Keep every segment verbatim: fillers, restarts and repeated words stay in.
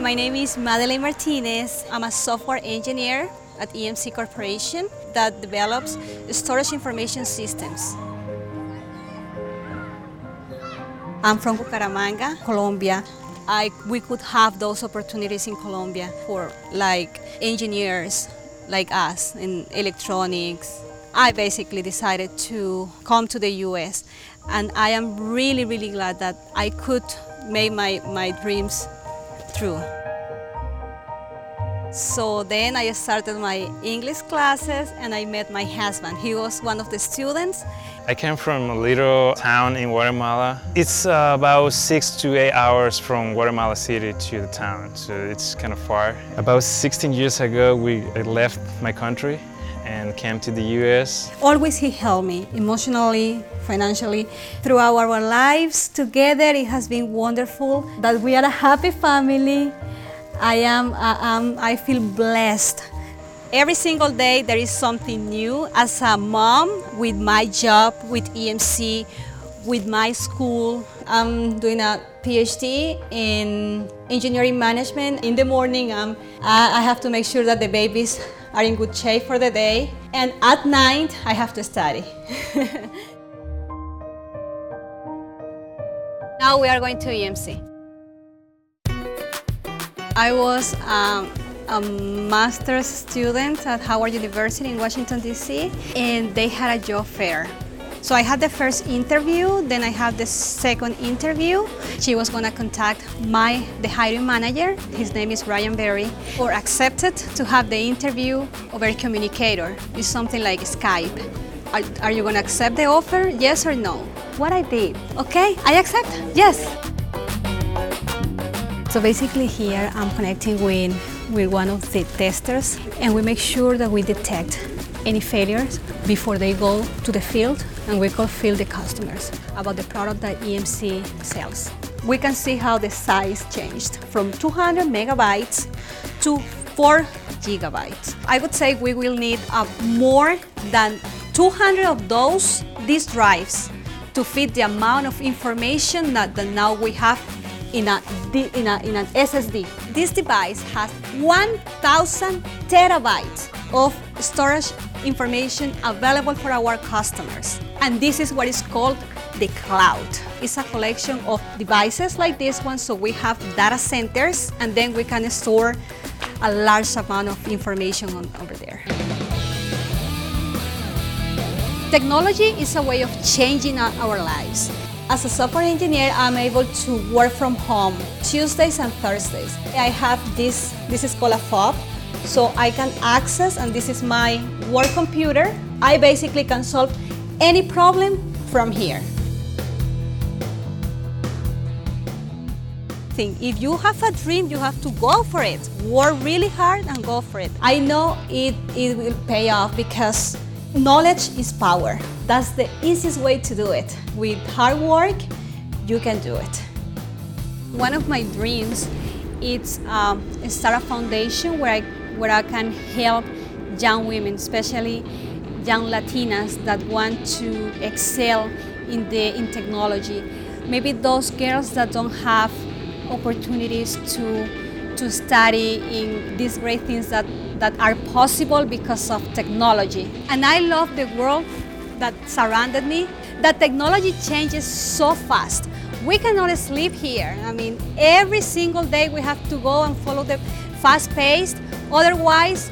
My name is Madeleine Martinez. I'm a software engineer at E M C Corporation that develops storage information systems. I'm from Bucaramanga, Colombia. I, we could have those opportunities in Colombia for like engineers like us in electronics. I basically decided to come to the U S and I am really, really glad that I could make my, my dreams true. So then I started my English classes and I met my husband. He was one of the students. I came from a little town in Guatemala. It's uh, about six to eight hours from Guatemala City to the town, so it's kind of far. About sixteen years ago, we, I left my country and came to the U S Always he helped me, emotionally, financially. Throughout our lives together, it has been wonderful that we are a happy family. I am, I am, I feel blessed. Every single day there is something new. As a mom, with my job, with E M C, with my school, I'm doing a PhD in engineering management. In the morning, um, I have to make sure that the babies are in good shape for the day. And at night, I have to study. Now we are going to E M C. I was um, a master's student at Howard University in Washington, D C, and they had a job fair. So I had the first interview, then I had the second interview. She was going to contact my, the hiring manager, his name is Ryan Berry, or accepted to have the interview over a communicator. It's something like Skype. Are, are you going to accept the offer? Yes or no? What I did, okay, I accept, yes. So basically here I'm connecting with, with one of the testers and we make sure that we detect any failures before they go to the field, and we call field the customers about the product that E M C sells. We can see how the size changed from two hundred megabytes to four gigabytes. I would say we will need uh, more than two hundred of those, these drives, to fit the amount of information that, that now we have In, a, in, a, in an S S D. This device has one thousand terabytes of storage information available for our customers. And this is what is called the cloud. It's a collection of devices like this one, so we have data centers, and then we can store a large amount of information on, over there. Technology is a way of changing our lives. As a software engineer, I'm able to work from home Tuesdays and Thursdays. I have this, this is called a fob, so I can access, and this is my work computer. I basically can solve any problem from here. If you have a dream, you have to go for it. Work really hard and go for it. I know it, it will pay off because knowledge is power. That's the easiest way to do it. With hard work, you can do it. One of my dreams is um, start a foundation where I, where I can help young women, especially young Latinas that want to excel in, the, in technology. Maybe those girls that don't have opportunities to, to study in these great things that, that are possible because of technology. And I love the world that surrounded me, that technology changes so fast. We cannot sleep here. I mean, every single day we have to go and follow the fast pace. Otherwise,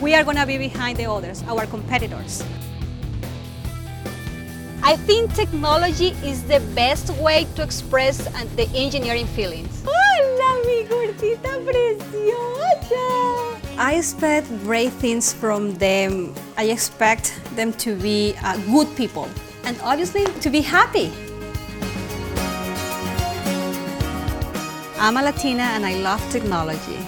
we are gonna be behind the others, our competitors. I think technology is the best way to express the engineering feelings. Hola, mi gordita preciosa! I expect great things from them. I expect them to be uh, good people and obviously to be happy. I'm a Latina and I love technology.